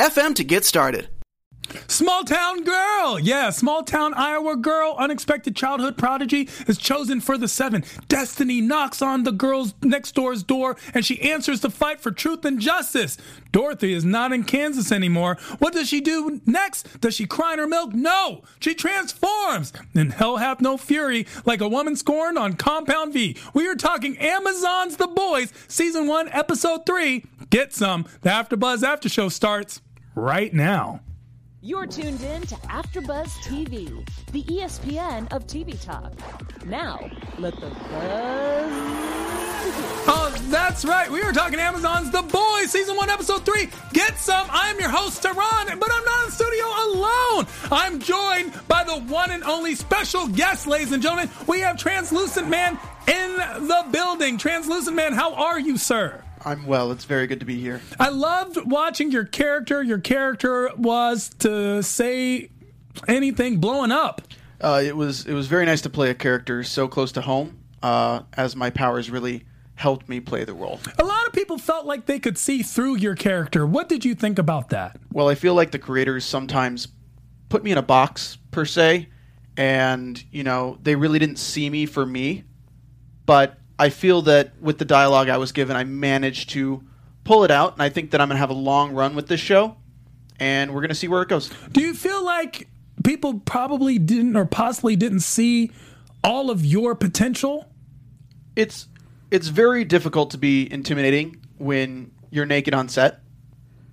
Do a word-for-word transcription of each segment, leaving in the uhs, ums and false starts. f m to get started. Small town girl! Yeah, small town Iowa girl, unexpected childhood prodigy, is chosen for the seven. Destiny knocks on the girl's next door's door, and she answers the fight for truth and justice. Dorothy is not in Kansas anymore. What does she do next? Does she cry in her milk? No! She transforms! And hell hath no fury, like a woman scorned on Compound V. We are talking Amazon's The Boys, Season one, Episode three. Get some. The AfterBuzz After Show starts right now. You're tuned in to AfterBuzz T V, the E S P N of T V talk. Now, let the buzz... Oh, that's right. We were talking Amazon's The Boys, Season one, Episode three. Get some. I'm your host, Taran, but I'm not in studio alone. I'm joined by the one and only special guest, ladies and gentlemen. We have Translucent Man in the building. Translucent Man, how are you, sir? I'm well. It's very good to be here. I loved watching your character. Your character was, to say anything, blowing up. Uh, it was it was very nice to play a character so close to home, uh, as my powers really helped me play the role. A lot of people felt like they could see through your character. What did you think about that? Well, I feel like the creators sometimes put me in a box, per se, and, you know, they really didn't see me for me, but I feel that with the dialogue I was given, I managed to pull it out, and I think that I'm going to have a long run with this show, and we're going to see where it goes. Do you feel like people probably didn't or possibly didn't see all of your potential? It's it's very difficult to be intimidating when you're naked on set,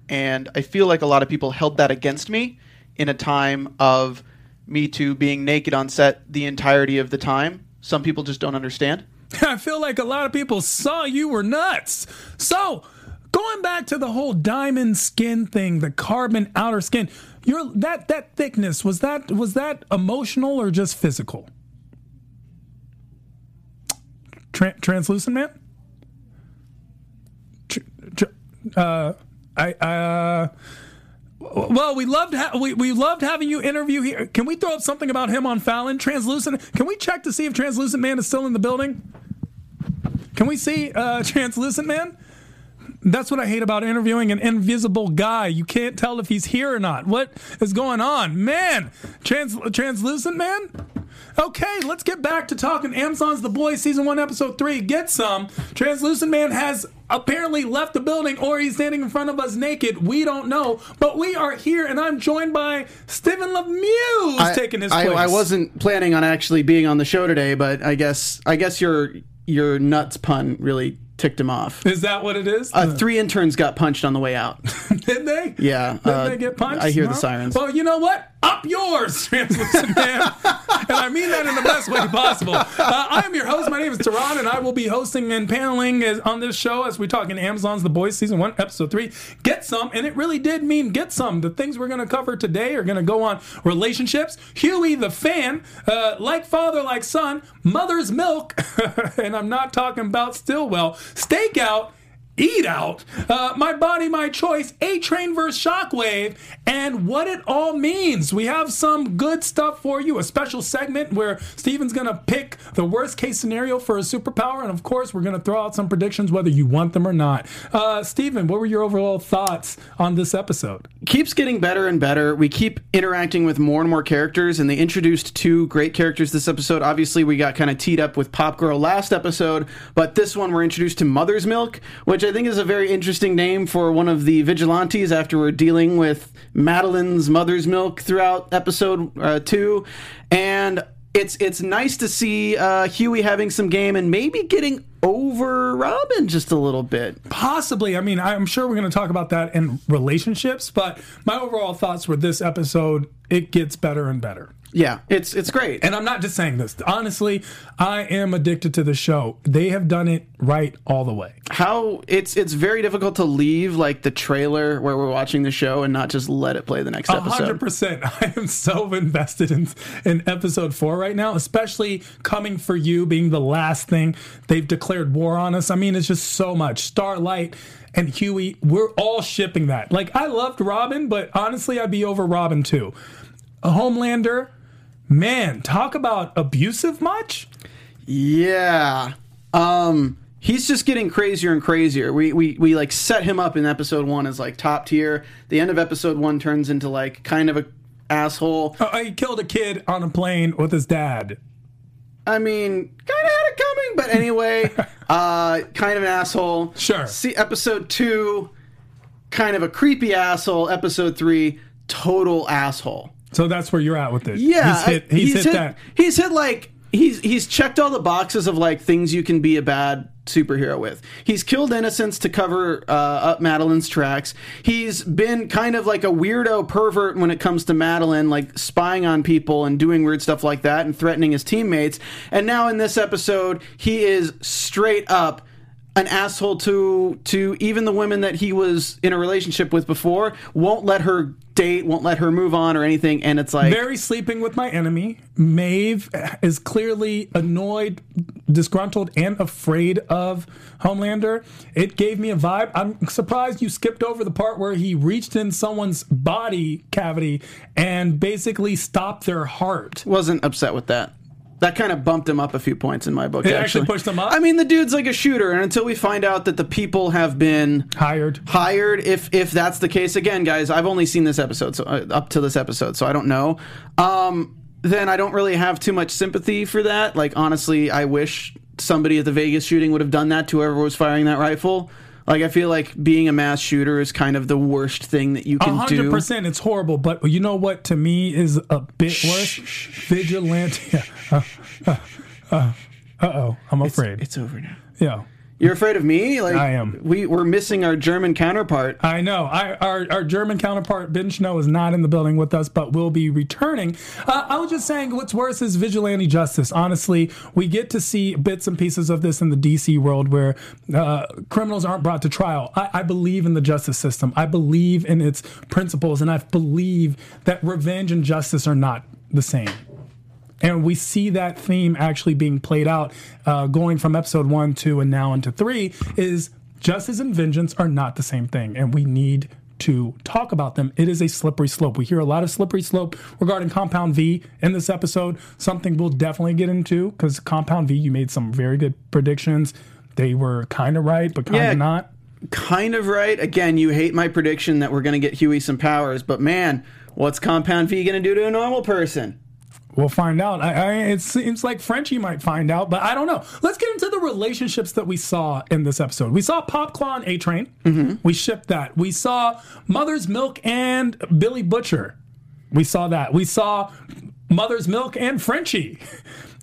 and I feel like a lot of people held that against me in a time of Me Too, being naked on set the entirety of the time. Some people just don't understand. I feel like a lot of people saw you were nuts. So, going back to the whole diamond skin thing, the carbon outer skin, your that that thickness, was that was that emotional or just physical? Tran- translucent man? Tr- tr- uh, I uh, well, we loved ha- we we loved having you interview here. Can we throw up something about him on Fallon? Translucent? Can we check to see if Translucent Man is still in the building? Can we see uh, Translucent Man? That's what I hate about interviewing an invisible guy. You can't tell if he's here or not. What is going on? Man, trans, Translucent Man? Okay, let's get back to talking Amazon's The Boys, Season one, Episode three. Get some. Translucent Man has apparently left the building, or he's standing in front of us naked. We don't know, but we are here, and I'm joined by Stephen Lemieux, who's I, taking his I, place. I, I wasn't planning on actually being on the show today, but I guess I guess you're... Your nuts pun really ticked him off. Is that what it is? Uh, three interns got punched on the way out. Did they? Yeah. Did uh, they get punched? I hear no? the sirens. Well, you know what? Up yours, Translucent Man. And I mean that in the best way possible. Uh, I am your host. My name is Taran, and I will be hosting and paneling as, on this show as we talk in Amazon's The Boys, Season one, Episode three. Get some. And it really did mean get some. The things we're going to cover today are going to go on relationships, Huey the fan, uh, like father, like son, Mother's Milk, and I'm not talking about Stillwell, Stakeout, Eat Out, uh, My Body, My Choice, A-Train versus. Shockwave, and what it all means. We have some good stuff for you, a special segment where Steven's going to pick the worst-case scenario for a superpower, and of course, we're going to throw out some predictions whether you want them or not. Uh, Steven, what were your overall thoughts on this episode? Keeps getting better and better. We keep interacting with more and more characters, and they introduced two great characters this episode. Obviously, we got kind of teed up with Pop Girl last episode, but this one we're introduced to Mother's Milk, which I think is a very interesting name for one of the vigilantes after we're dealing with Madeline's Mother's Milk throughout episode uh, two. And it's it's nice to see uh, Huey having some game and maybe getting over Robin just a little bit. Possibly. I mean, I'm sure we're going to talk about that in relationships, but my overall thoughts were this episode, it gets better and better. Yeah, it's it's great. And I'm not just saying this. Honestly, I am addicted to the show. They have done it right all the way. How it's it's very difficult to leave like the trailer where we're watching the show and not just let it play the next episode. one hundred percent. I am so invested in in episode four right now, especially Coming For You being the last thing. They've declared war on us. I mean, it's just so much. Starlight and Huey, we're all shipping that. Like, I loved Robin, but honestly, I'd be over Robin too. Homelander, man, talk about abusive much? Yeah. Um, he's just getting crazier and crazier. We, we we like set him up in episode one as like top tier. The end of episode one turns into like kind of a asshole. Uh, he killed a kid on a plane with his dad. I mean, kind of had it coming, but anyway, uh, kind of an asshole. Sure. See, episode two, kind of a creepy asshole. Episode three, total asshole. So that's where you're at with it. Yeah. He's hit, he's he's hit, hit that. He's hit like, he's he's checked all the boxes of like things you can be a bad superhero with. He's killed innocents to cover uh, up Madeline's tracks. He's been kind of like a weirdo pervert when it comes to Madeline, like spying on people and doing weird stuff like that and threatening his teammates. And now in this episode, he is straight up an asshole to to even the women that he was in a relationship with before. Won't let her date, won't let her move on or anything, and it's like... Very sleeping with my enemy. Maeve is clearly annoyed, disgruntled, and afraid of Homelander. It gave me a vibe. I'm surprised you skipped over the part where he reached in someone's body cavity and basically stopped their heart. Wasn't upset with that. That kind of bumped him up a few points in my book, it actually. It actually pushed him up? I mean, the dude's like a shooter, and until we find out that the people have been... Hired. Hired, if if that's the case. Again, guys, I've only seen this episode, so uh, up to this episode, so I don't know. Um, then I don't really have too much sympathy for that. Like, honestly, I wish somebody at the Vegas shooting would have done that to whoever was firing that rifle. Like, I feel like being a mass shooter is kind of the worst thing that you can do. one hundred percent, it's horrible, but you know what to me is a bit worse? Vigilante. Uh, uh, uh, uh-oh, I'm afraid. It's, it's over now. Yeah. You're afraid of me? Like, I am. We, we're missing our German counterpart. I know. I, our, our German counterpart, Ben Schnow, is not in the building with us, but will be returning. Uh, I was just saying what's worse is vigilante justice. Honestly, we get to see bits and pieces of this in the D C world where uh, criminals aren't brought to trial. I, I believe in the justice system. I believe in its principles, and I believe that revenge and justice are not the same. And we see that theme actually being played out, uh, going from episode one, two, and now into three, is justice and vengeance are not the same thing, and we need to talk about them. It is a slippery slope. We hear a lot of slippery slope regarding Compound V in this episode, something we'll definitely get into, because Compound V, you made some very good predictions. They were kind of right, but kind of yeah. not. Kind of right. Again, you hate my prediction that we're going to get Huey some powers, but man, what's Compound V going to do to a normal person? We'll find out. I, I, it seems like Frenchie might find out, but I don't know. Let's get into the relationships that we saw in this episode. We saw Popclaw and A-Train. Mm-hmm. We shipped that. We saw Mother's Milk and Billy Butcher. We saw that. We saw Mother's Milk and Frenchie.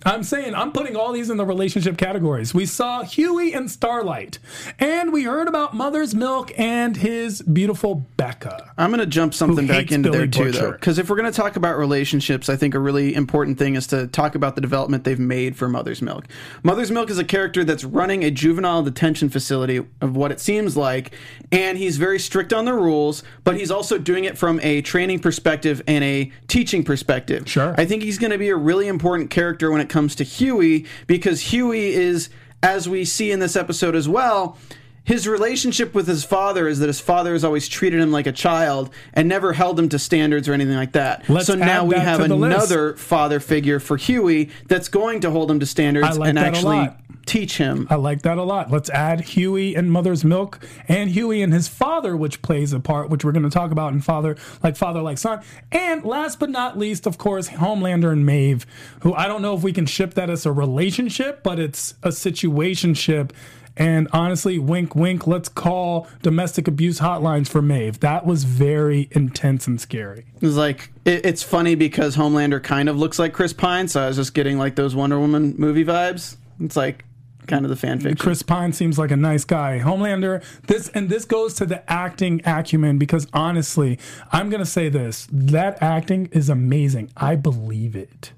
I'm saying I'm putting all these in the relationship categories. We saw Huey and Starlight. And we heard about Mother's Milk and his beautiful Becca. I'm going to jump something back into Billy there too, Butcher. though. Because if we're going to talk about relationships, I think a really important thing is to talk about the development they've made for Mother's Milk. Mother's Milk is a character that's running a juvenile detention facility of what it seems like. And he's very strict on the rules, but he's also doing it from a training perspective and a teaching perspective. Sure. I think he's going to be a really important character when it comes to Huey, because Huey is, as we see in this episode as well, his relationship with his father is that his father has always treated him like a child and never held him to standards or anything like that. Let's so now we have another list. Father figure for Huey that's going to hold him to standards like and actually teach him. I like that a lot. Let's add Huey and Mother's Milk and Huey and his father, which plays a part, which we're going to talk about in Father Like Father Like Son. And last but not least, of course, Homelander and Maeve, who I don't know if we can ship that as a relationship, but it's a situationship. And honestly, wink, wink, let's call domestic abuse hotlines for Maeve. That was very intense and scary. It was like, it, it's funny because Homelander kind of looks like Chris Pine, so I was just getting like those Wonder Woman movie vibes. It's like, kind of the fan fiction. Chris Pine seems like a nice guy. Homelander, this and this goes to the acting acumen, because honestly, I'm going to say this. That acting is amazing. I believe it.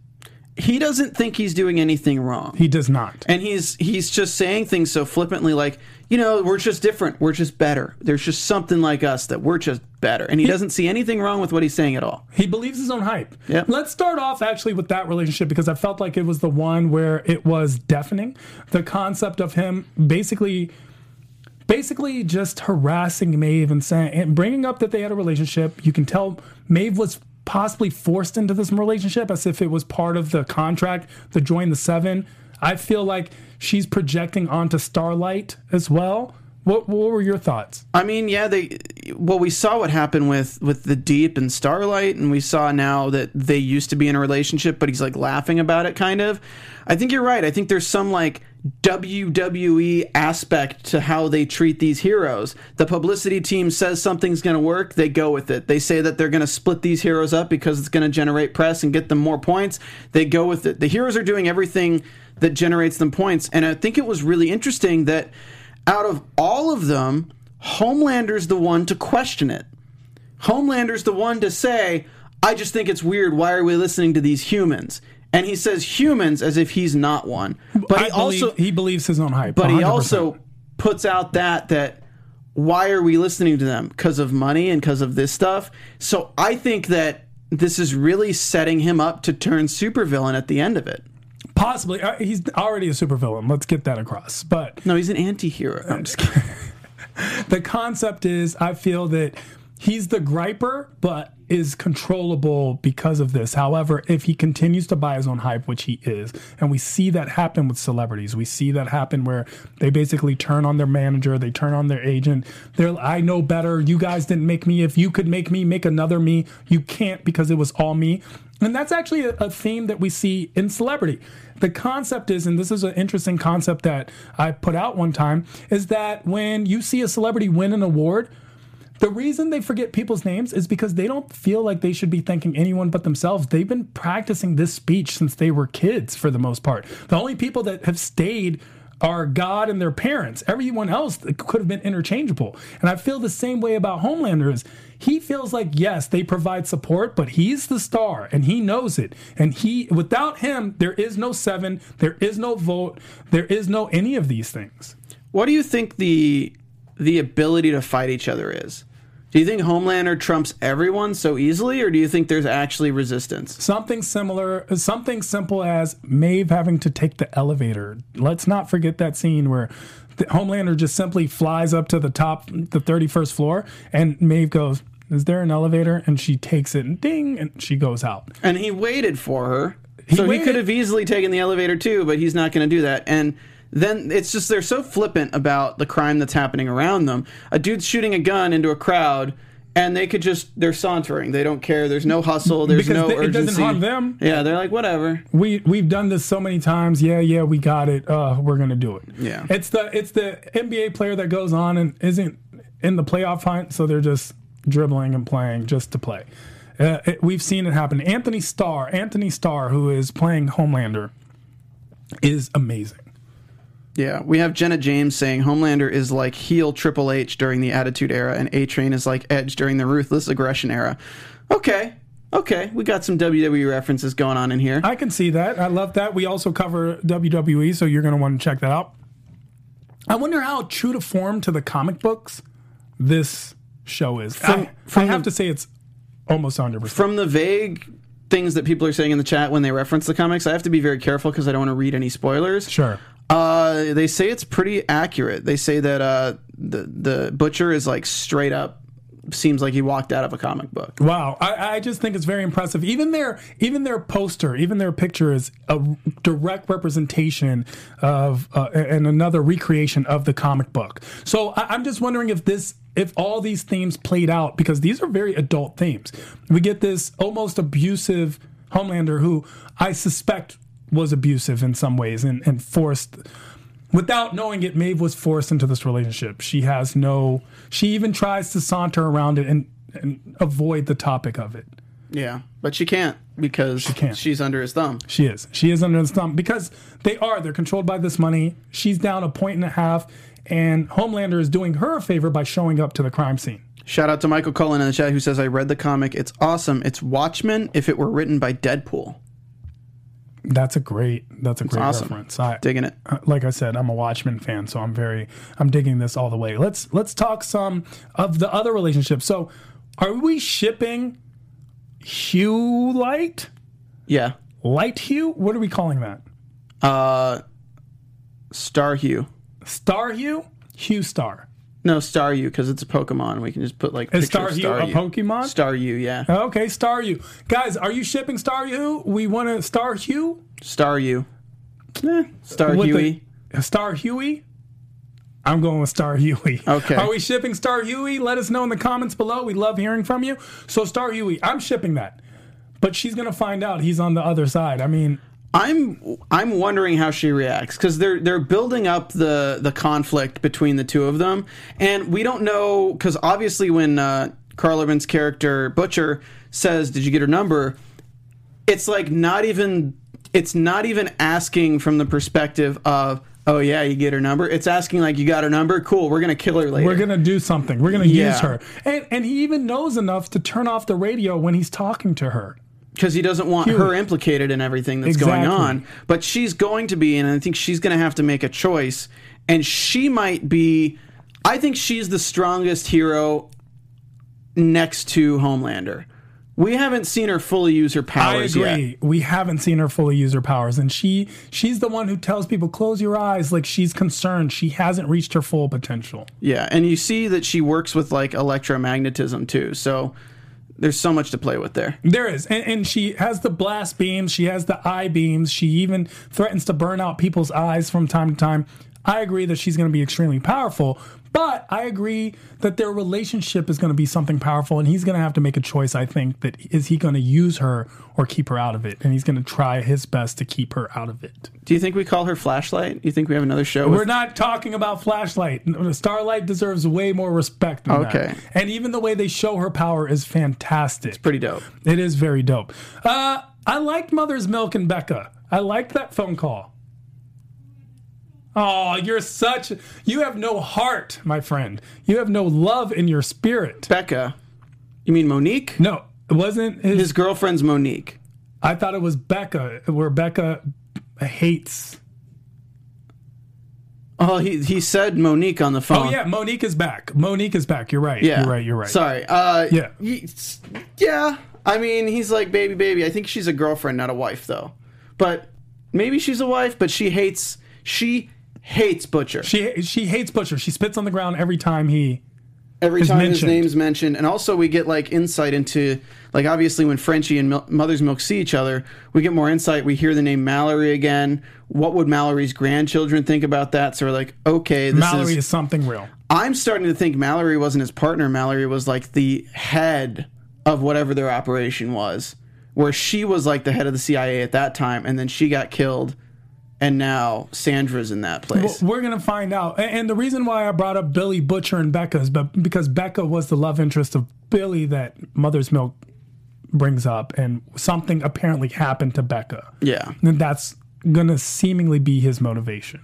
He doesn't think he's doing anything wrong. He does not. And he's he's just saying things so flippantly, like, you know, we're just different. We're just better. There's just something like us that we're just better. And he, he doesn't see anything wrong with what he's saying at all. He believes his own hype. Yep. Let's start off actually with that relationship, because I felt like it was the one where it was deafening. The concept of him basically... Basically just harassing Maeve and saying, and bringing up that they had a relationship. You can tell Maeve was possibly forced into this relationship as if it was part of the contract to join the Seven. I feel like she's projecting onto Starlight as well. What what were your thoughts? I mean, yeah, they. Well, we saw what happened with, with The Deep and Starlight, and we saw now that they used to be in a relationship, but he's, like, laughing about it, kind of. I think you're right. I think there's some, like, W W E aspect to how they treat these heroes. The publicity team says something's going to work, they go with it. They say that they're going to split these heroes up because it's going to generate press and get them more points, they go with it. The heroes are doing everything that generates them points, and I think it was really interesting that out of all of them, Homelander's the one to question it. Homelander's the one to say, I just think it's weird, why are we listening to these humans? And he says humans as if he's not one. But I he believe, also he believes his own hype. But one hundred percent. He also puts out that that why are we listening to them? Because of money and because of this stuff. So I think that this is really setting him up to turn supervillain at the end of it. Possibly. Uh, he's already a supervillain. Let's get that across. But no, he's an anti-hero. I'm just kidding. The concept is, I feel that he's the griper, but is controllable because of this. However, if he continues to buy his own hype, which he is, and we see that happen with celebrities, we see that happen where they basically turn on their manager, they turn on their agent. They're, I know better. You guys didn't make me. If you could make me, make another me. You can't, because it was all me. And that's actually a, a theme that we see in celebrity. The concept is, and this is an interesting concept that I put out one time, is that when you see a celebrity win an award, the reason they forget people's names is because they don't feel like they should be thanking anyone but themselves. They've been practicing this speech since they were kids, for the most part. The only people that have stayed are God and their parents. Everyone else could have been interchangeable. And I feel the same way about Homelander. Is he feels like, yes, they provide support, but he's the star, and he knows it. And he, without him, there is no Seven, there is no vote, there is no any of these things. What do you think the the ability to fight each other is? Do you think Homelander trumps everyone so easily, or do you think there's actually resistance? Something similar, something simple as Maeve having to take the elevator. Let's not forget that scene where the Homelander just simply flies up to the top, the thirty-first floor, and Maeve goes, is there an elevator? And she takes it, and ding, and she goes out. And he waited for her. He so waited. He could have easily taken the elevator too, but he's not going to do that. And then it's just they're so flippant about the crime that's happening around them. A dude's shooting a gun into a crowd, and they could just, they're sauntering. They don't care. There's no hustle. There's because no th- urgency. It doesn't harm them. Yeah, they're like, whatever. We, we've done this so many times. Yeah, yeah, we got it. Uh, we're going to do it. Yeah. It's the it's the N B A player that goes on and isn't in the playoff hunt, so they're just dribbling and playing just to play. Uh, it, we've seen it happen. Anthony Starr, Anthony Starr, who is playing Homelander, is amazing. Yeah, we have Jenna James saying Homelander is like heel Triple H during the Attitude Era, and A-Train is like Edge during the Ruthless Aggression Era. Okay, okay, we got some W W E references going on in here. I can see that. I love that. We also cover W W E, so you're going to want to check that out. I wonder how true to form to the comic books this show is. From, I, from I have the, to say it's almost one hundred percent. From the vague things that people are saying in the chat when they reference the comics, I have to be very careful because I don't want to read any spoilers. Sure. Uh, they say it's pretty accurate. They say that uh, the the Butcher is like straight up seems like he walked out of a comic book. Wow, I, I just think it's very impressive. Even their even their poster, even their picture is a direct representation of uh, and another recreation of the comic book. So I, I'm just wondering if this. If all these themes played out, because these are very adult themes. We get this almost abusive Homelander who I suspect was abusive in some ways and, and forced, without knowing it, Maeve was forced into this relationship. She has no, she even tries to saunter around it and, and avoid the topic of it. Yeah, but she can't because she can't. She's under his thumb. She is. She is under his thumb because they are. They're controlled by this money. She's down a point and a half, and Homelander is doing her a favor by showing up to the crime scene. Shout out to Michael Cullen in the chat who says, I read the comic. It's awesome. It's Watchmen if it were written by Deadpool. That's a great, that's a great awesome. reference. I, digging it. Like I said, I'm a Watchmen fan, so I'm very, I'm digging this all the way. Let's, let's talk some of the other relationships. So are we shipping Hue Light? Yeah. Light Hue? What are we calling that? Uh, Star Hue. Star Hue? Hue Star. No, Staryu, because it's a Pokemon. We can just put like Is Staryu Star a Pokemon? Staryu, yeah. Okay, Staryu. Guys, are you shipping Staryu? We want to Star Hue? Staryu. Eh, Star with Huey. The, Star Huey? I'm going with Star Huey. Okay. Are we shipping Star Huey? Let us know in the comments below. We love hearing from you. So Star Huey, I'm shipping that. But she's going to find out he's on the other side. I mean... I'm I'm wondering how she reacts because they're they're building up the, the conflict between the two of them, and we don't know because obviously when uh, Carl Urban's character Butcher says, "Did you get her number?" It's like not even it's not even asking from the perspective of, "Oh yeah, you get her number." It's asking like, "You got her number? Cool, we're gonna kill her later. We're gonna do something. We're gonna yeah. use her." And and he even knows enough to turn off the radio when he's talking to her. Because he doesn't want Huey. her implicated in everything that's exactly. going on. But she's going to be, and I think she's going to have to make a choice. And she might be... I think she's the strongest hero next to Homelander. We haven't seen her fully use her powers I agree. yet. We haven't seen her fully use her powers. And she she's the one who tells people, close your eyes. Like, she's concerned. She hasn't reached her full potential. Yeah, and you see that she works with, like, electromagnetism, too. So... There's so much to play with there. There is. And, and she has the blast beams. She has the eye beams. She even threatens to burn out people's eyes from time to time. I agree that she's going to be extremely powerful, but I agree that their relationship is going to be something powerful, and he's going to have to make a choice, I think, that is he going to use her or keep her out of it? And he's going to try his best to keep her out of it. Do you think we call her Flashlight? Do you think we have another show? We're with... not talking about Flashlight. Starlight deserves way more respect than okay. that. And even the way they show her power is fantastic. It's pretty dope. It is very dope. Uh, I liked Mother's Milk and Becca. I liked that phone call. Oh, you're such... You have no heart, my friend. You have no love in your spirit. Becca. You mean Monique? No, it wasn't... His, his girlfriend's Monique. I thought it was Becca, where Becca hates... Oh, he he said Monique on the phone. Oh, yeah, Monique is back. Monique is back. You're right. Yeah. You're right, you're right. Sorry. Uh, yeah. He, yeah. I mean, he's like, baby, baby. I think she's a girlfriend, not a wife, though. But maybe she's a wife, but she hates... She... Hates Butcher. She she hates Butcher. She spits on the ground every time he every time mentioned. his name's mentioned. And also we get like insight into like obviously when Frenchie and Mil- Mother's Milk see each other, we get more insight. We hear the name Mallory again. What would Mallory's grandchildren think about that? So we're like, okay, this Mallory is, is something real. I'm starting to think Mallory wasn't his partner. Mallory was like the head of whatever their operation was, where she was like the head of the C I A at that time, and then she got killed. And now Sandra's in that place. We're going to find out. And the reason why I brought up Billy Butcher and Becca is because Becca was the love interest of Billy that Mother's Milk brings up. And something apparently happened to Becca. Yeah. And that's going to seemingly be his motivation.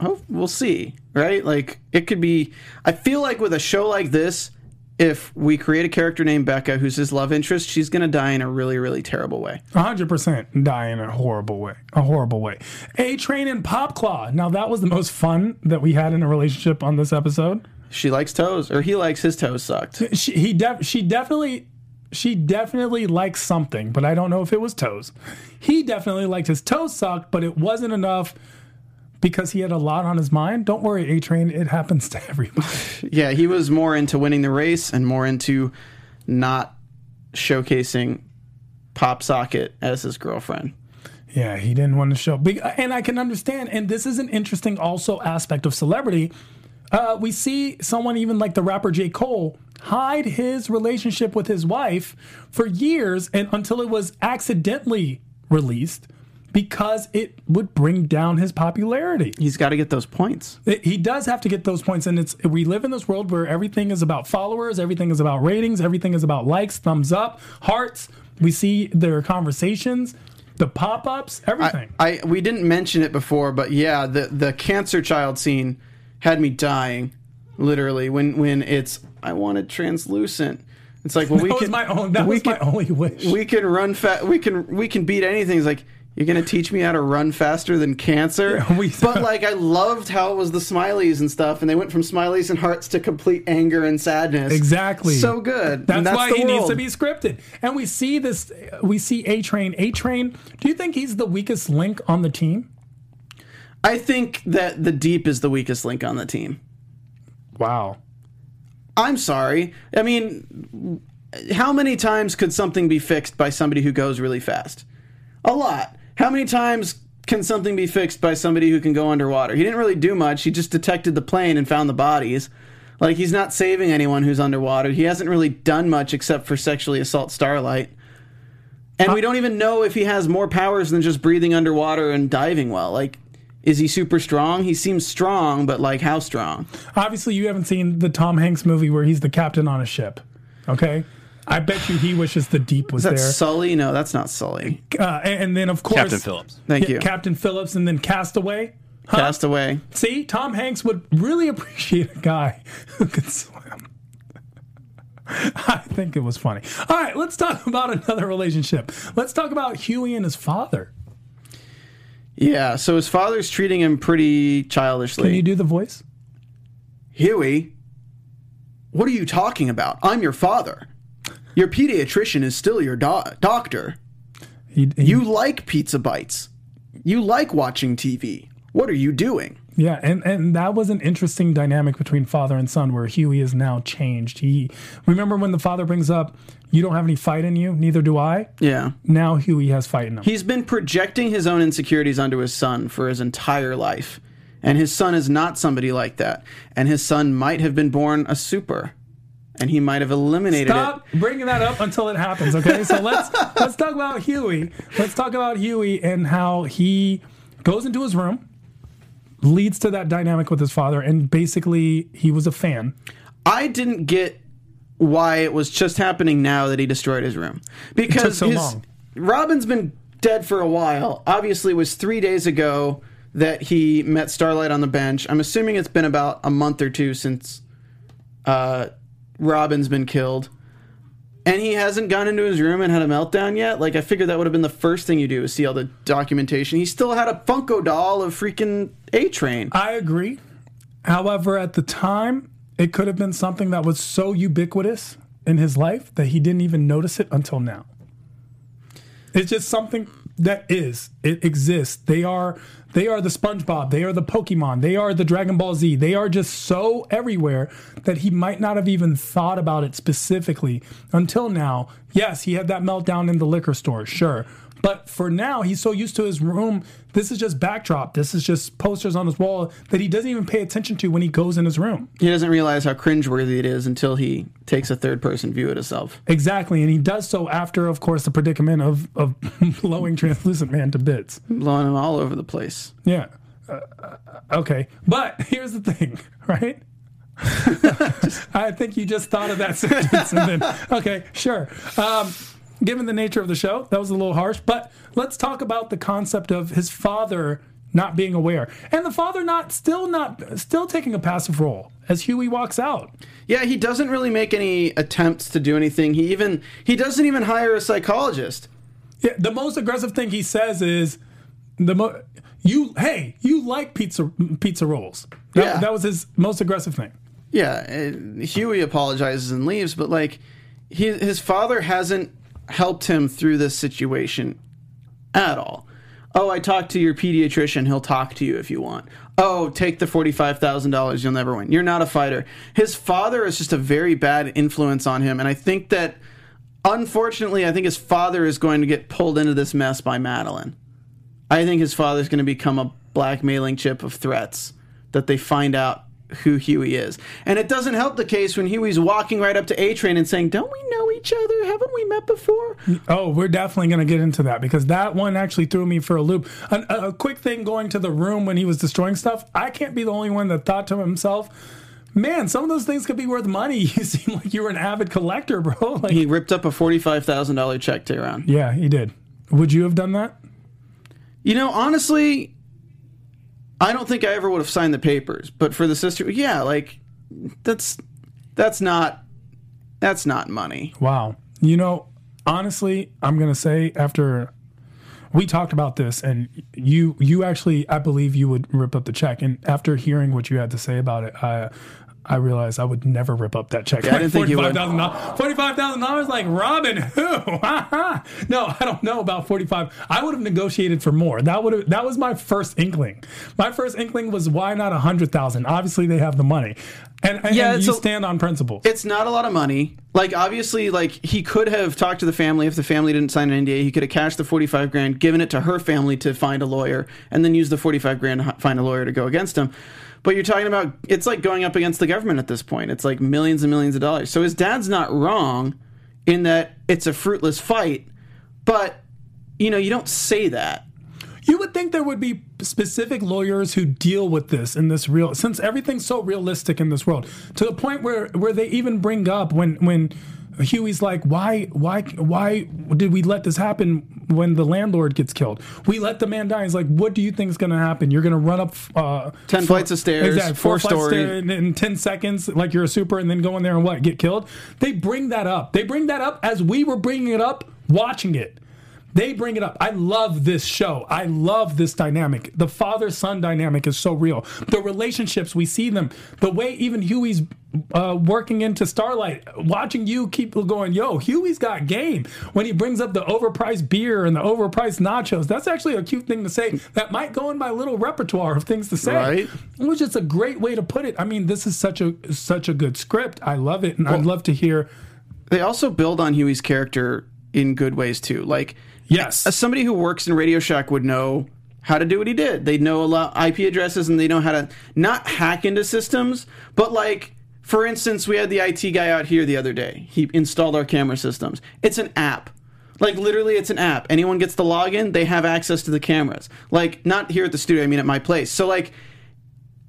Oh, we'll see, right? Like, it could be... I feel like with a show like this, if we create a character named Becca who's his love interest, she's going to die in a really, really terrible way. one hundred percent die in a horrible way. A horrible way. A-Train and Popclaw. Now, that was the most fun that we had in a relationship on this episode. She likes toes, or he likes his toes sucked. She, he def- she definitely... She definitely likes something, but I don't know if it was toes. He definitely liked his toes sucked, but it wasn't enough... Because he had a lot on his mind. Don't worry, A-Train. It happens to everybody. Yeah, he was more into winning the race and more into not showcasing Pop Socket as his girlfriend. Yeah, he didn't want to show. And I can understand. And this is an interesting also aspect of celebrity. Uh, we see someone even like the rapper J. Cole hide his relationship with his wife for years and until it was accidentally released. because it would bring down his popularity. He's got to get those points. It, he does have to get those points, and it's we live in this world where everything is about followers, everything is about ratings, everything is about likes, thumbs up, hearts. We see their conversations, the pop-ups, everything. I, I we didn't mention it before, but yeah, the the cancer child scene had me dying, literally. When when it's I wanted translucent. It's like well, that we was can my own, that we was can, my only wish. We can run fast. We can we can beat anything. It's like, you're going to teach me how to run faster than cancer? Yeah, we, but, like, I loved how it was the smileys and stuff, and they went from smileys and hearts to complete anger and sadness. Exactly. So good. That's, that's why he world. needs to be scripted. And we see this, we see A-Train. A-Train, do you think he's the weakest link on the team? I think that the Deep is the weakest link on the team. Wow. I'm sorry. I mean, how many times could something be fixed by somebody who goes really fast? A lot. How many times can something be fixed by somebody who can go underwater? He didn't really do much. He just detected the plane and found the bodies. Like, he's not saving anyone who's underwater. He hasn't really done much except for sexually assault Starlight. And we don't even know if he has more powers than just breathing underwater and diving well. Like, is he super strong? He seems strong, but, like, how strong? Obviously, you haven't seen the Tom Hanks movie where he's the captain on a ship. Okay? I bet you he wishes the Deep was there. Is that there. Sully? No, that's not Sully. Uh, and, and then, of course... Captain Phillips. Thank yeah, you. Captain Phillips, and then Castaway. Huh? Castaway. See? Tom Hanks would really appreciate a guy who could swim. I think it was funny. All right, let's talk about another relationship. Let's talk about Huey and his father. Yeah, so his father's treating him pretty childishly. Can you do the voice? Huey, what are you talking about? I'm your father. Your pediatrician is still your do- doctor. He, he, you like pizza bites. You like watching T V. What are you doing? Yeah, and, and that was an interesting dynamic between father and son where Huey is now changed. He Remember when the father brings up, you don't have any fight in you, neither do I? Yeah. Now Huey has fight in him. He's been projecting his own insecurities onto his son for his entire life. And his son is not somebody like that. And his son might have been born a super. And he might have eliminated Stop it. Stop bringing that up until it happens, okay? So let's let's talk about Huey. Let's talk about Huey and how he goes into his room, leads to that dynamic with his father, and basically he was a fan. I didn't get why it was just happening now that he destroyed his room. Because it took so his, long. Robin's been dead for a while. Obviously, it was three days ago that he met Starlight on the bench. I'm assuming it's been about a month or two since... Uh, Robin's been killed, and he hasn't gone into his room and had a meltdown yet. Like, I figured that would have been the first thing you do is see all the documentation. He still had a Funko doll of freaking A-Train. I agree. However, at the time, it could have been something that was so ubiquitous in his life that he didn't even notice it until now. It's just something that is. It exists. They are they are the SpongeBob. They are the Pokemon. They are the Dragon Ball Z. They are just so everywhere that he might not have even thought about it specifically until now. Yes, he had that meltdown in the liquor store, sure. But for now, he's so used to his room. This is just backdrop. This is just posters on his wall that he doesn't even pay attention to when he goes in his room. He doesn't realize how cringeworthy it is until he takes a third-person view of himself. Exactly, and he does so after, of course, the predicament of, of blowing Translucent Man to bits. Blowing him all over the place. Yeah. Uh, okay. But here's the thing, right? I think you just thought of that sentence. And then, okay, sure. Um... Given the nature of the show, that was a little harsh, but let's talk about the concept of his father not being aware and the father not still not still taking a passive role as Huey walks out. Yeah, he doesn't really make any attempts to do anything. He even he doesn't even hire a psychologist. Yeah, the most aggressive thing he says is the mo- you hey, you like pizza pizza rolls. That, yeah. that was his most aggressive thing. Yeah, Huey apologizes and leaves, but like he, his father hasn't helped him through this situation at all. Oh, I talked to your pediatrician. He'll talk to you if you want. Oh, take the forty-five thousand dollars. You'll never win. You're not a fighter. His father is just a very bad influence on him. And I think that, unfortunately, I think his father is going to get pulled into this mess by Madeline. I think his father's going to become a blackmailing chip of threats that they find out who Huey is. And it doesn't help the case when Huey's walking right up to A-Train and saying, don't we know each other? Haven't we met before? Oh, we're definitely going to get into that, because that one actually threw me for a loop. An, a, a quick thing going to the room when he was destroying stuff, I can't be the only one that thought to himself, man, some of those things could be worth money. You seem like you were an avid collector, bro. Like, he ripped up a forty-five thousand dollars check to Iran. Yeah, he did. Would you have done that? You know, honestly, I don't think I ever would have signed the papers, but for the sister, yeah, like, that's that's not that's not money. Wow. You know, honestly, I'm going to say, after we talked about this, and you you actually, I believe you would rip up the check, and after hearing what you had to say about it, I I realized I would never rip up that check. Yeah, like, I didn't think you would. forty-five thousand dollars, like Robin who? No, I don't know about forty-five. I would have negotiated for more. That would have, that was my first inkling. My first inkling was, why not one hundred thousand dollars? Obviously, they have the money. And, and, yeah, and you a, stand on principle. It's not a lot of money. Like, obviously, like, he could have talked to the family. If the family didn't sign an N D A, he could have cashed the forty-five grand, given it to her family to find a lawyer, and then use the forty-five grand to find a lawyer to go against him. But you're talking about, it's like going up against the government at this point. It's like millions and millions of dollars. So his dad's not wrong in that it's a fruitless fight, but, you know, you don't say that. You would think there would be specific lawyers who deal with this in this real, since everything's so realistic in this world, to the point where, where they even bring up when, when Huey's like, why, why, why did we let this happen when the landlord gets killed? We let the man die. He's like, what do you think is going to happen? You're going to run up uh, ten four, flights of stairs, exactly, four, four story in, in ten seconds, like you're a super, and then go in there and what? Get killed? They bring that up. They bring that up as we were bringing it up, watching it. They bring it up. I love this show. I love this dynamic. The father-son dynamic is so real. The relationships, we see them. The way even Huey's uh, working into Starlight, watching you keep going, yo, Huey's got game. When he brings up the overpriced beer and the overpriced nachos, that's actually a cute thing to say. That might go in my little repertoire of things to say. Right. It was just a great way to put it. I mean, this is such a such a good script. I love it, and well, I'd love to hear. They also build on Huey's character in good ways, too. Like, yes. As somebody who works in Radio Shack would know how to do what he did. They know a lot I P addresses, and they know how to not hack into systems, but, like, for instance, we had the I T guy out here the other day. He installed our camera systems. It's an app. Like, literally, it's an app. Anyone gets the login, they have access to the cameras. Like, not here at the studio, I mean at my place. So, like,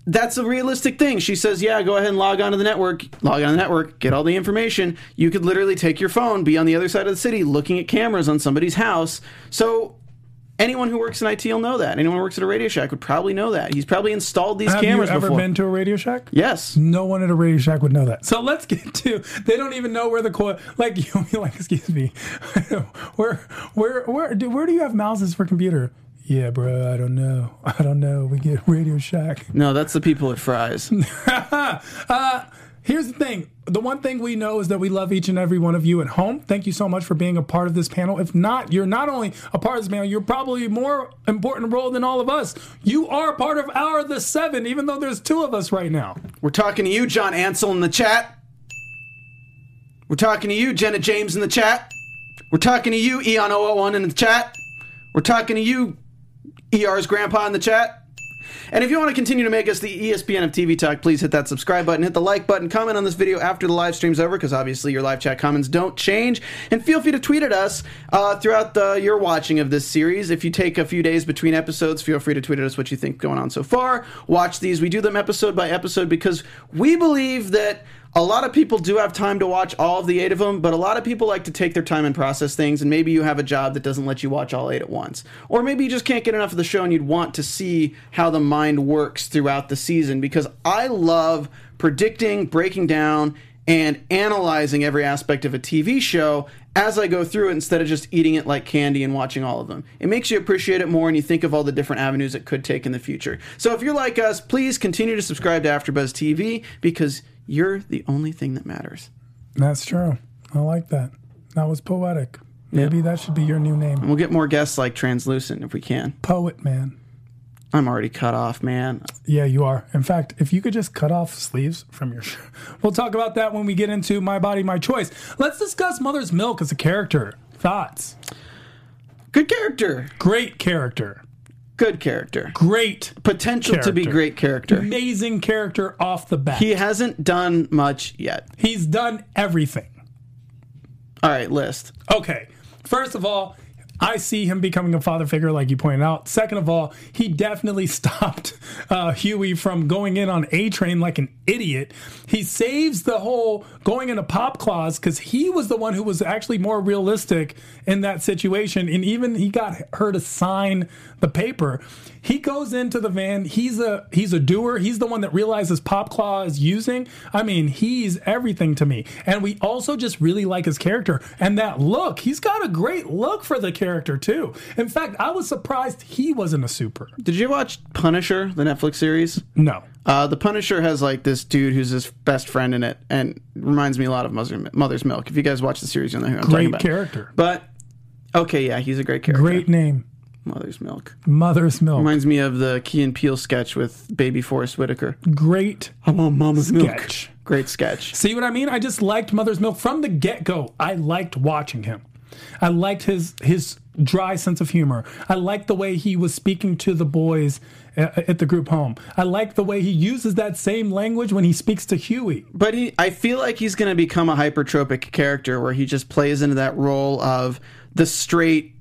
that's a realistic thing. She says, yeah, go ahead and log on to the network, log on to the network, get all the information. You could literally take your phone, be on the other side of the city, looking at cameras on somebody's house. So anyone who works in I T will know that. Anyone who works at a Radio Shack would probably know that. He's probably installed these Have cameras before. Have you ever before. been to a Radio Shack? Yes. No one at a Radio Shack would know that. So let's get to, they don't even know where the coil, like, you like, excuse me, where, where, where, do, where do you have mouses for computer? Yeah, bro, I don't know. I don't know. We get Radio Shack. No, that's the people at Fry's. uh, here's the thing. The one thing we know is that we love each and every one of you at home. Thank you so much for being a part of this panel. If not, you're not only a part of this panel, you're probably a more important role than all of us. You are part of our The Seven, even though there's two of us right now. We're talking to you, John Ansel, in the chat. We're talking to you, Jenna James, in the chat. We're talking to you, Eon zero zero one, in the chat. We're talking to you, E R's grandpa, in the chat. And if you want to continue to make us the E S P N of T V talk, please hit that subscribe button, hit the like button, comment on this video after the live stream's over, because obviously your live chat comments don't change. And feel free to tweet at us uh, throughout the, your watching of this series. If you take a few days between episodes, feel free to tweet at us what you think going on so far. Watch these. We do them episode by episode because we believe that a lot of people do have time to watch all of the eight of them, but a lot of people like to take their time and process things, and maybe you have a job that doesn't let you watch all eight at once. Or maybe you just can't get enough of the show and you'd want to see how the mind works throughout the season, because I love predicting, breaking down, and analyzing every aspect of a T V show as I go through it instead of just eating it like candy and watching all of them. It makes you appreciate it more, and you think of all the different avenues it could take in the future. So if you're like us, please continue to subscribe to AfterBuzz T V, because you're the only thing that matters. That's true. I like that. That was poetic. Maybe yep. That should be your new name. And we'll get more guests like Translucent if we can. Poet Man. I'm already cut off, man. Yeah, you are. In fact, if you could just cut off sleeves from your shirt. We'll talk about that when we get into My Body, My Choice. Let's discuss Mother's Milk as a character. Thoughts? Good character. Great character. Good character. Great. Potential character. to be great character. Amazing character off the bat. He hasn't done much yet. He's done everything. All right, list. Okay. First of all, I see him becoming a father figure, like you pointed out. Second of all, he definitely stopped uh, Huey from going in on A-Train like an idiot. He saves the whole going into Popclaw because he was the one who was actually more realistic in that situation. And even he got her to sign the paper. He goes into the van. He's a he's a doer. He's the one that realizes Popclaw is using. I mean, he's everything to me. And we also just really like his character. And that look, he's got a great look for the character. Character too. In fact, I was surprised he wasn't a super. Did you watch Punisher, the Netflix series? No. Uh, the Punisher has like this dude who's his best friend in it, and reminds me a lot of Mother's Milk. If you guys watch the series, you know who I'm talking about. Great character. But okay, yeah, he's a great character. Great name. Mother's Milk. Mother's Milk. Reminds me of the Key and Peele sketch with Baby Forrest Whitaker. Great. I'm on Mama's sketch. Milk. Great sketch. See what I mean? I just liked Mother's Milk from the get-go. I liked watching him. I liked his his dry sense of humor. I liked the way he was speaking to the boys at, at the group home. I liked the way he uses that same language when he speaks to Huey. But he, I feel like he's going to become a hypertropic character where he just plays into that role of the straight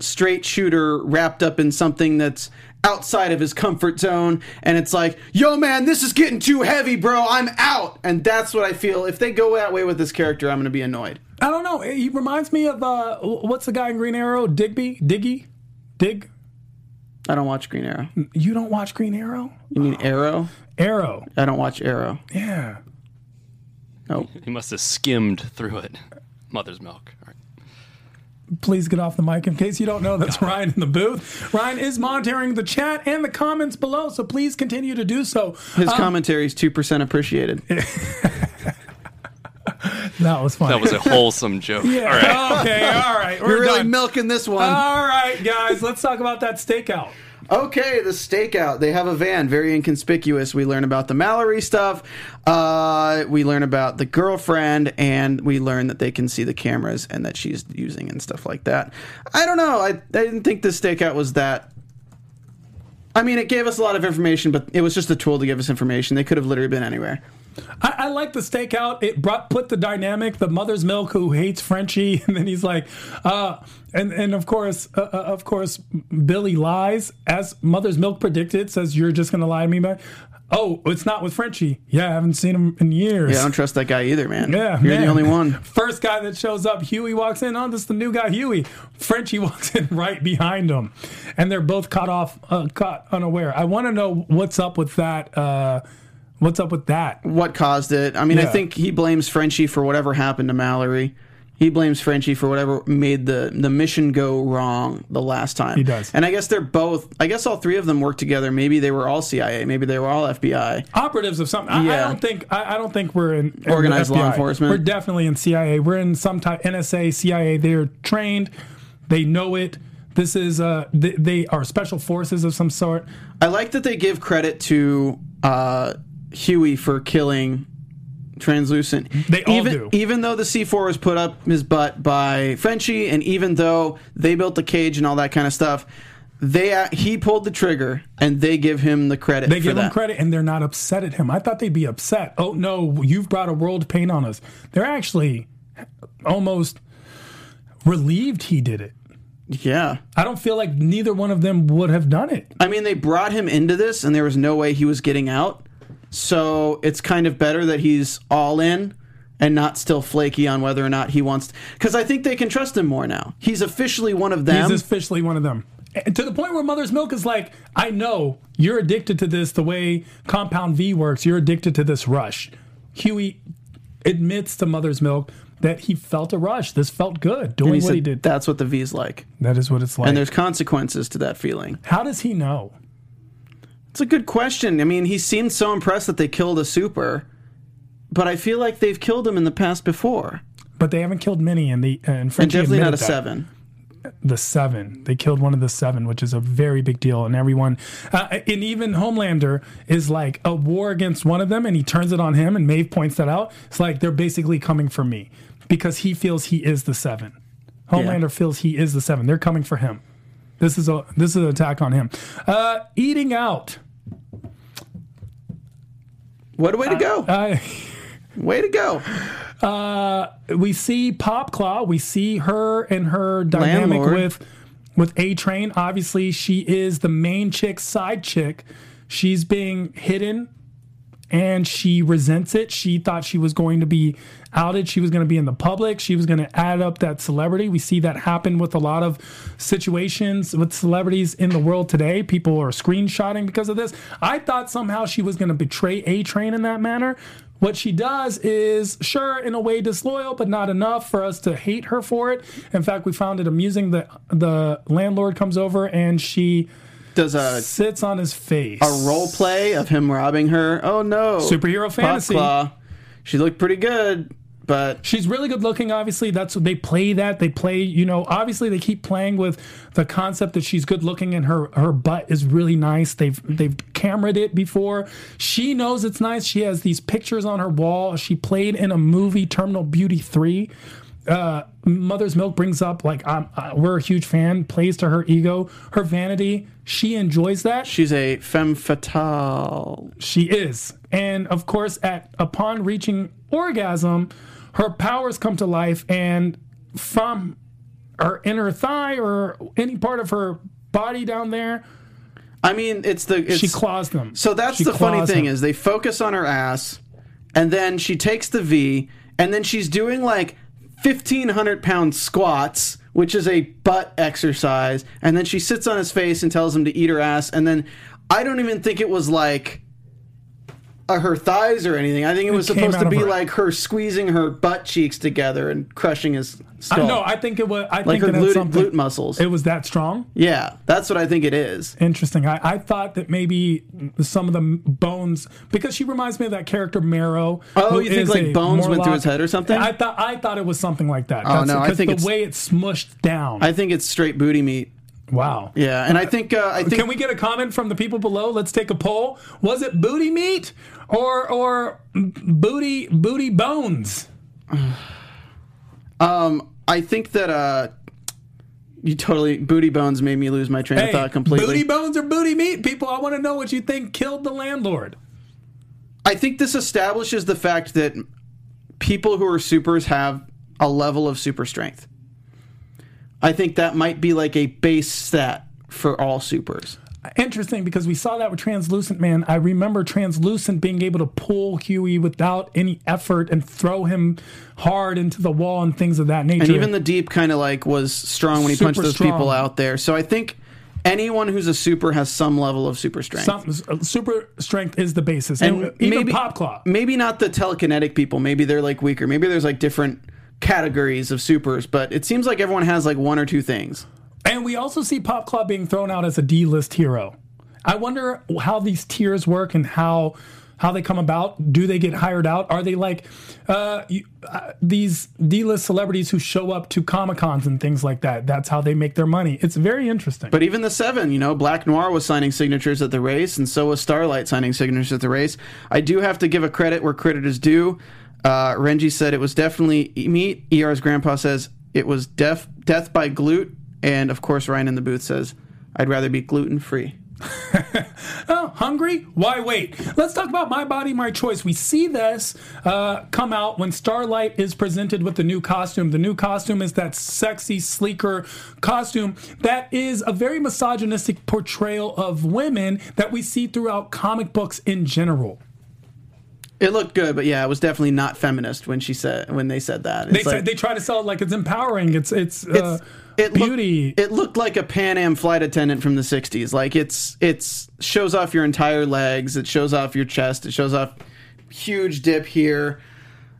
straight shooter wrapped up in something that's outside of his comfort zone, and it's like, yo man, this is getting too heavy, bro, I'm out. And that's what I feel. If they go that way with this character, I'm going to be annoyed. I don't know. He reminds me of uh, what's the guy in Green Arrow? Digby? Diggy? Dig? I don't watch Green Arrow. You don't watch Green Arrow? You mean oh. Arrow? Arrow. I don't watch Arrow. Yeah. Oh. He must have skimmed through it. Mother's Milk. All right. Please get off the mic. In case you don't know, that's Ryan in the booth. Ryan is monitoring the chat and the comments below, so please continue to do so. His um, commentary is two percent appreciated. That was funny. That was a wholesome joke. Yeah. All right. Okay, all right. We're You're really done. milking this one. All right, guys. Let's talk about that stakeout. Okay, the stakeout. They have a van, very inconspicuous. We learn about the Mallory stuff. Uh, we learn about the girlfriend, and we learn that they can see the cameras and that she's using and stuff like that. I don't know. I, I didn't think the stakeout was that. I mean, it gave us a lot of information, but it was just a tool to give us information. They could have literally been anywhere. I, I like the stakeout. It brought put the dynamic, the Mother's Milk who hates Frenchie, and then he's like, uh, and and of course, uh, of course, Billy lies as Mother's Milk predicted. Says you're just gonna lie to me, man. Oh, it's not with Frenchie. Yeah, I haven't seen him in years. Yeah, I don't trust that guy either, man. Yeah, you're man. the only one. First guy that shows up, Huey walks in. Oh, this is the new guy, Huey. Frenchie walks in right behind him, and they're both caught off, uh, caught unaware. I want to know what's up with that. Uh, What's up with that? What caused it? I mean, yeah. I think he blames Frenchie for whatever happened to Mallory. He blames Frenchie for whatever made the, the mission go wrong the last time. He does. And I guess they're both, I guess all three of them work together. Maybe they were all C I A. Maybe they were all F B I. Operatives of something. I, yeah. I don't think I, I don't think we're in, in organized law enforcement. We're definitely in C I A. We're in some type, N S A, C I A. They're trained. They know it. This is, uh, th- they are special forces of some sort. I like that they give credit to, uh, Huey for killing Translucent. They all even, do. Even though the C four was put up his butt by Frenchie, and even though they built the cage and all that kind of stuff, they uh, he pulled the trigger, and they give him the credit They for give that. him credit, and they're not upset at him. I thought they'd be upset. Oh, no, you've brought a world of pain on us. They're actually almost relieved he did it. Yeah. I don't feel like neither one of them would have done it. I mean, they brought him into this, and there was no way he was getting out. So it's kind of better that he's all in and not still flaky on whether or not he wants to. Because I think they can trust him more now. He's officially one of them. He's officially one of them. And to the point where Mother's Milk is like, I know you're addicted to this the way Compound V works. You're addicted to this rush. Huey admits to Mother's Milk that he felt a rush. This felt good doing he what said, he did. That's what the V's like. That is what it's like. And there's consequences to that feeling. How does he know? It's a good question. I mean, he seemed so impressed that they killed a super, but I feel like they've killed him in the past before. But they haven't killed many in the uh, in French. And definitely not a that. seven. The seven. They killed one of the seven, which is a very big deal. And everyone, uh, and even Homelander is like a war against one of them, and he turns it on him, and Maeve points that out. It's like they're basically coming for me because he feels he is the seven. Homelander yeah. feels he is the seven. They're coming for him. This is a this is an attack on him. Uh, eating out. What a way to go! Uh, way to go! Uh, we see Popclaw. We see her and her dynamic Landlord. with with A-Train. Obviously, she is the main chick, side chick. She's being hidden, and she resents it. She thought she was going to be outed. She was going to be in the public. She was going to add up that celebrity. We see that happen with a lot of situations with celebrities in the world today. People are screenshotting because of this. I thought somehow she was going to betray A-Train in that manner. What she does is, sure, in a way disloyal, but not enough for us to hate her for it. In fact, we found it amusing that the landlord comes over and she... Does a sits on his face. A role play of him robbing her. Oh no! Superhero fantasy. Popclaw. She looked pretty good, but she's really good looking. Obviously, that's they play that they play. You know, obviously they keep playing with the concept that she's good looking and her her butt is really nice. They've they've camered it before. She knows it's nice. She has these pictures on her wall. She played in a movie, Terminal Beauty three. Uh, Mother's Milk brings up, like, I'm, I, we're a huge fan, plays to her ego, her vanity. She enjoys that. She's a femme fatale. She is. And, of course, at upon reaching orgasm, her powers come to life, and from her inner thigh or any part of her body down there, I mean, it's the... It's, she claws them. So that's she the funny thing them. is they focus on her ass, and then she takes the V, and then she's doing, like... fifteen hundred pound squats, which is a butt exercise, and then she sits on his face and tells him to eat her ass, and then I don't even think it was like uh, her thighs or anything. I think it was it supposed to be her. like her squeezing her butt cheeks together and crushing his skull. I, no, I think it was... I like think her glute, glute muscles. It was that strong? Yeah, that's what I think it is. Interesting. I, I thought that maybe some of the bones... Because she reminds me of that character, Marrow. Oh, you think like bones Morlock. went through his head or something? I thought I thought it was something like that. That's oh, no, I think the it's... the way it's smushed down. I think it's straight booty meat. Wow. Yeah, and I think uh, I think. Can we get a comment from the people below? Let's take a poll. Was it booty meat or or booty booty bones? Um, I think that uh, you totally booty bones made me lose my train hey, of thought completely. Booty bones or booty meat, people? I want to know what you think killed the landlord. I think this establishes the fact that people who are supers have a level of super strength. I think that might be like a base stat for all supers. Interesting, because we saw that with Translucent Man. I remember Translucent being able to pull Huey without any effort and throw him hard into the wall and things of that nature. And even the Deep kind of like was strong when he super punched those strong. people out there. So I think anyone who's a super has some level of super strength. Some, super strength is the basis. And, and even maybe, Popclaw. Maybe not the telekinetic people. Maybe they're like weaker. Maybe there's like different... categories of supers, but it seems like everyone has like one or two things. And we also see Popclaw being thrown out as a D-list hero. I wonder how these tiers work and how how they come about. Do they get hired out? Are they like uh, you, uh, these D-list celebrities who show up to Comic-Cons and things like that? That's how they make their money. It's very interesting. But even the seven, you know, Black Noir was signing signatures at the race, and so was Starlight signing signatures at the race. I do have to give a credit where credit is due. Uh, Renji said it was definitely meat. E R's grandpa says it was def- death by glute. And, of course, Ryan in the booth says, I'd rather be gluten-free. Oh, hungry? Why wait? Let's talk about My Body, My Choice. We see this uh, come out when Starlight is presented with the new costume. The new costume is that sexy, sleeker costume that is a very misogynistic portrayal of women that we see throughout comic books in general. It looked good, but yeah, it was definitely not feminist when she said when they said that. It's they like, said they try to sell it like it's empowering. It's it's, it's uh, it beauty. Look, it looked like a Pan Am flight attendant from the sixties. Like it's it's shows off your entire legs. It shows off your chest. It shows off huge dip here.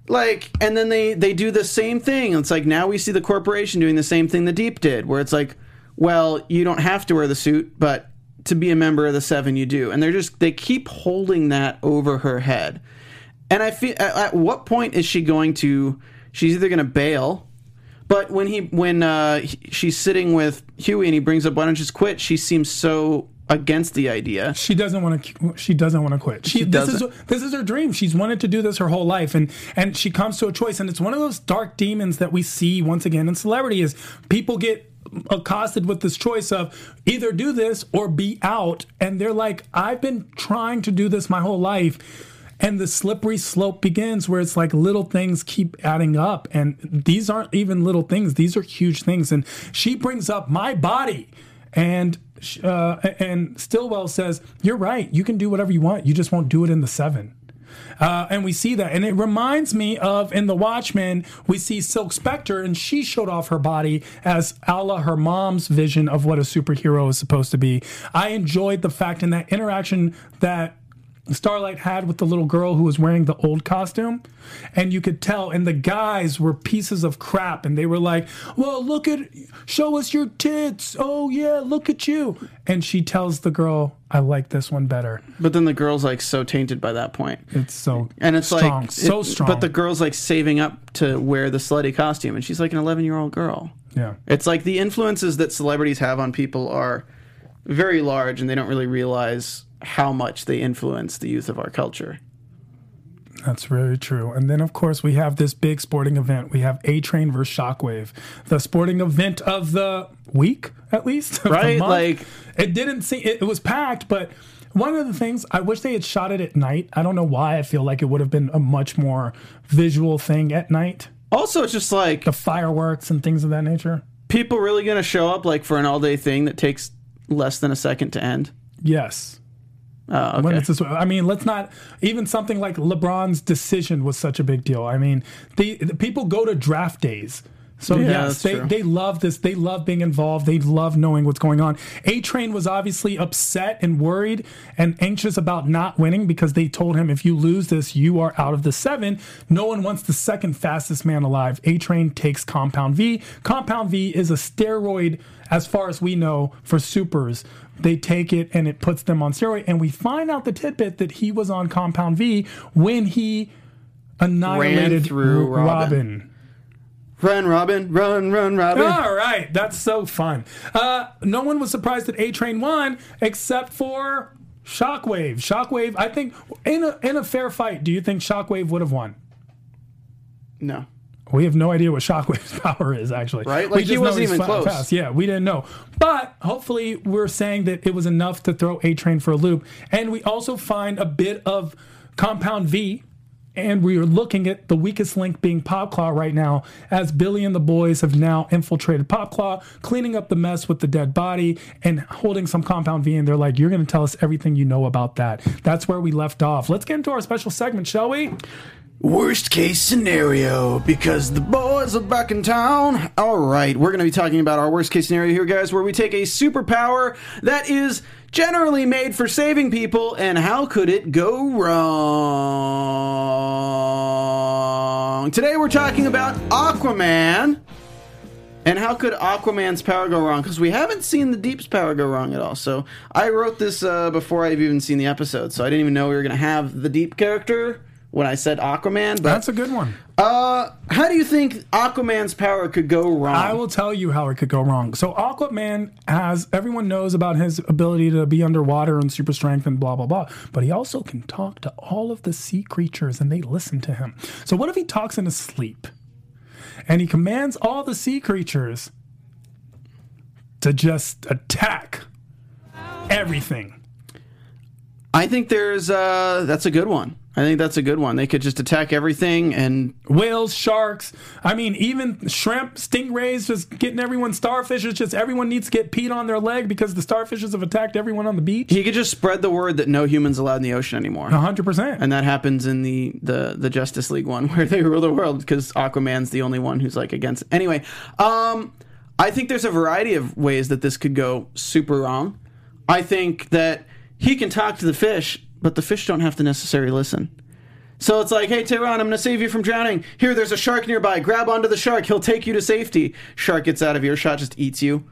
Like, and then they they do the same thing. It's like now we see the corporation doing the same thing the Deep did, where it's like, well, you don't have to wear the suit, but to be a member of the Seven, you do. And they're just they keep holding that over her head. And I feel at what point is she going to? She's either going to bail, but when he when uh, he, she's sitting with Huey and he brings up, "Why don't you just quit?" She seems so against the idea. She doesn't want to. She doesn't want to quit. She, she this doesn't. is this is her dream. She's wanted to do this her whole life, and and she comes to a choice. And it's one of those dark demons that we see once again in celebrity: is people get accosted with this choice of either do this or be out. And they're like, I've been trying to do this my whole life. And the slippery slope begins where it's like little things keep adding up. And these aren't even little things. These are huge things. And she brings up my body. And uh, and Stillwell says, you're right. You can do whatever you want. You just won't do it in the seven. Uh, and we see that. And it reminds me of in The Watchmen, we see Silk Spectre, and she showed off her body as a la her mom's vision of what a superhero is supposed to be. I enjoyed the fact in that interaction that Starlight had with the little girl who was wearing the old costume, and you could tell, and the guys were pieces of crap, and they were like, well, look at, show us your tits, oh yeah, look at you. And she tells the girl, I like this one better. But then the girl's like so tainted by that point. It's so and it's strong, like, so it, strong. But the girl's like saving up to wear the slutty costume, and she's like an eleven-year-old girl. Yeah. It's like the influences that celebrities have on people are very large, and they don't really realize how much they influence the youth of our culture. That's very true. And then, of course, we have this big sporting event. We have A-Train versus Shockwave, the sporting event of the week, at least. Right? Like, it didn't seem, it, it was packed, but one of the things, I wish they had shot it at night. I don't know why. I feel like it would have been a much more visual thing at night. Also, it's just like the fireworks and things of that nature. People really going to show up like for an all-day thing that takes less than a second to end? Yes. Uh, okay. When it's this, I mean, let's not, even something like LeBron's decision was such a big deal. I mean, the, the people go to draft days. So yeah, yes, they, they love this. They love being involved. They love knowing what's going on. A-Train was obviously upset and worried and anxious about not winning because they told him, if you lose this, you are out of the seven. No one wants the second fastest man alive. A-Train takes Compound V. Compound V is a steroid, as far as we know, for supers. They take it and it puts them on steroid. And we find out the tidbit that he was on Compound V when he annihilated Ran through Robin. Robin. Run, Robin. Run, run, Robin. All right. That's so fun. Uh, no one was surprised that A-Train won except for Shockwave. Shockwave, I think, in a, in a fair fight, do you think Shockwave would have won? No. We have no idea what Shockwave's power is, actually. Right? Like, he wasn't even close. Fast. Yeah, we didn't know. But hopefully we're saying that it was enough to throw A-Train for a loop. And we also find a bit of Compound V. And we are looking at the weakest link being Popclaw right now, as Billy and the boys have now infiltrated Popclaw, cleaning up the mess with the dead body and holding some Compound V. And they're like, you're going to tell us everything you know about that. That's where we left off. Let's get into our special segment, shall we? Worst case scenario, because the boys are back in town. All right, we're going to be talking about our worst case scenario here, guys, where we take a superpower that is generally made for saving people, and how could it go wrong? Today we're talking about Aquaman, and how could Aquaman's power go wrong? Because we haven't seen the Deep's power go wrong at all. So I wrote this uh, before I've even seen the episode, so I didn't even know we were going to have the Deep character when I said Aquaman. But, that's a good one. Uh, how do you think Aquaman's power could go wrong? I will tell you how it could go wrong. So Aquaman has, everyone knows about his ability to be underwater and super strength and blah, blah, blah. But he also can talk to all of the sea creatures and they listen to him. So what if he talks in his sleep and he commands all the sea creatures to just attack everything? I think there's, uh, that's a good one. I think that's a good one. They could just attack everything and... whales, sharks, I mean, even shrimp, stingrays, just getting everyone, starfishes, just everyone needs to get peed on their leg because the starfishes have attacked everyone on the beach. He could just spread the word that no humans allowed in the ocean anymore. one hundred percent. And that happens in the, the, the Justice League one where they rule the world because Aquaman's the only one who's like against it. Anyway, um, I think there's a variety of ways that this could go super wrong. I think that he can talk to the fish, but the fish don't have to necessarily listen. So it's like, hey, Tehran, I'm going to save you from drowning. Here, there's a shark nearby. Grab onto the shark. He'll take you to safety. Shark gets out of earshot, just eats you.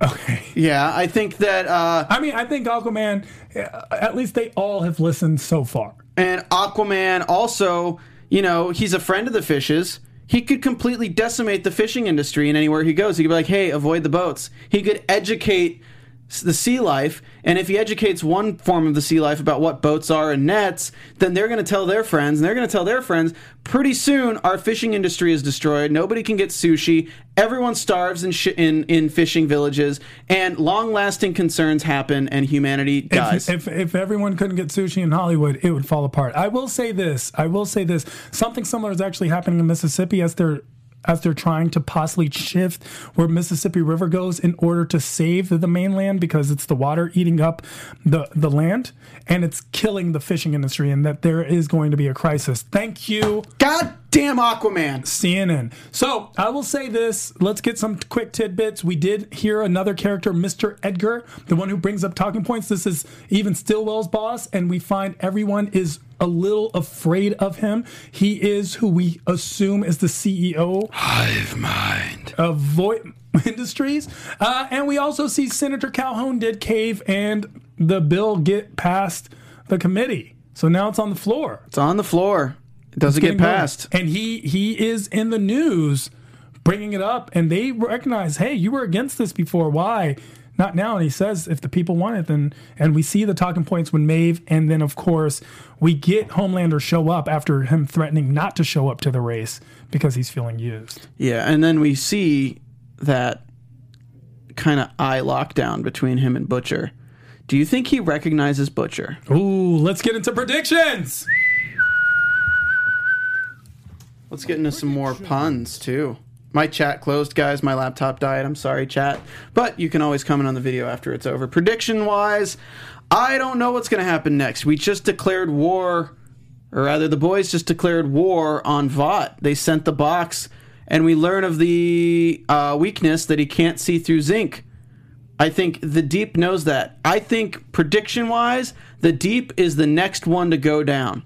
Okay. Yeah, I think that... Uh, I mean, I think Aquaman, at least they all have listened so far. And Aquaman also, you know, he's a friend of the fishes. He could completely decimate the fishing industry in anywhere he goes. He could be like, hey, avoid the boats. He could educate the sea life, and if he educates one form of the sea life about what boats are and nets, then they're going to tell their friends, and they're going to tell their friends. Pretty soon, our fishing industry is destroyed. Nobody can get sushi. Everyone starves in sh- in, in fishing villages, and long-lasting concerns happen, and humanity dies. If, if if everyone couldn't get sushi in Hollywood, it would fall apart. I will say this. I will say this. Something similar is actually happening in Mississippi as they're as they're trying to possibly shift where Mississippi River goes in order to save the mainland, because it's the water eating up the, the land, and it's killing the fishing industry, and that there is going to be a crisis. Thank you. God damn Aquaman. C N N. So I will say this. Let's get some quick tidbits. We did hear another character, Mister Edgar, the one who brings up talking points. This is even Stillwell's boss, and we find everyone is a little afraid of him. He is who we assume is the C E O Hive Mind of Void Industries. Uh, and we also see Senator Calhoun did cave and the bill get passed the committee. So now it's on the floor. It's on the floor. It doesn't get passed. Going. And he he is in the news bringing it up, and they recognize, hey, you were against this before. Why? Not now. And he says, if the people want it, then, and we see the talking points when Maeve, and then, of course, we get Homelander show up after him threatening not to show up to the race because he's feeling used. Yeah, and then we see that kind of eye lockdown between him and Butcher. Do you think he recognizes Butcher? Ooh, let's get into predictions! Let's get into some more puns, too. My chat closed, guys. My laptop died. I'm sorry, chat. But you can always comment on the video after it's over. Prediction-wise, I don't know what's going to happen next. We just declared war, or rather the boys just declared war on Vought. They sent the box, and we learn of the uh, weakness that he can't see through zinc. I think the Deep knows that. I think, prediction-wise, the Deep is the next one to go down.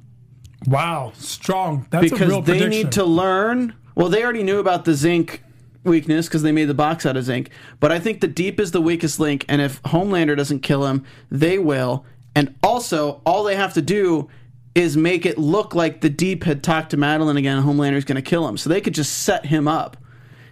Wow, strong. That's a real prediction. Because they need to learn... Well, they already knew about the zinc weakness because they made the box out of zinc. But I think the Deep is the weakest link, and if Homelander doesn't kill him, they will. And also, all they have to do is make it look like the Deep had talked to Madeline again, and Homelander's going to kill him. So they could just set him up.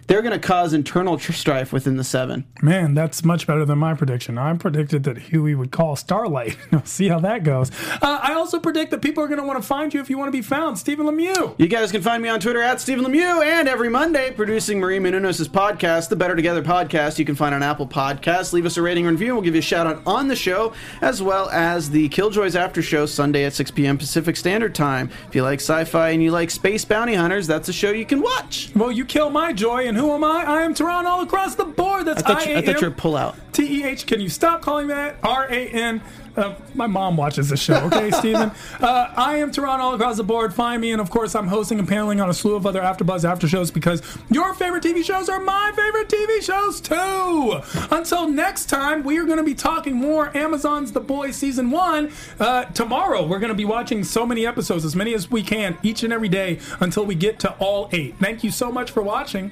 They're going to cause internal strife within the Seven. Man, that's much better than my prediction. I predicted that Huey would call Starlight. See how that goes. Uh, I also predict that people are going to want to find you if you want to be found. Stephen Lemieux. You guys can find me on Twitter at Stephen Lemieux, and every Monday producing Marie Menounos' podcast, The Better Together Podcast. You can find on Apple Podcasts. Leave us a rating or review, and we'll give you a shout out on the show, as well as the Killjoys After Show Sunday at six p.m. Pacific Standard Time. If you like sci-fi and you like space bounty hunters, that's a show you can watch. Well, you kill my joy, and who am I? I am Tehran all across the board. That's I thought you, I thought you were pull out. T E H. Can you stop calling that? R A N. Uh, my mom watches the show. Okay, Stephen. Uh, I am Tehran all across the board. Find me. And, of course, I'm hosting and paneling on a slew of other AfterBuzz after shows because your favorite T V shows are my favorite T V shows, too. Until next time, we are going to be talking more Amazon's The Boys Season one. Uh, tomorrow, we're going to be watching so many episodes, as many as we can, each and every day until we get to all eight. Thank you so much for watching.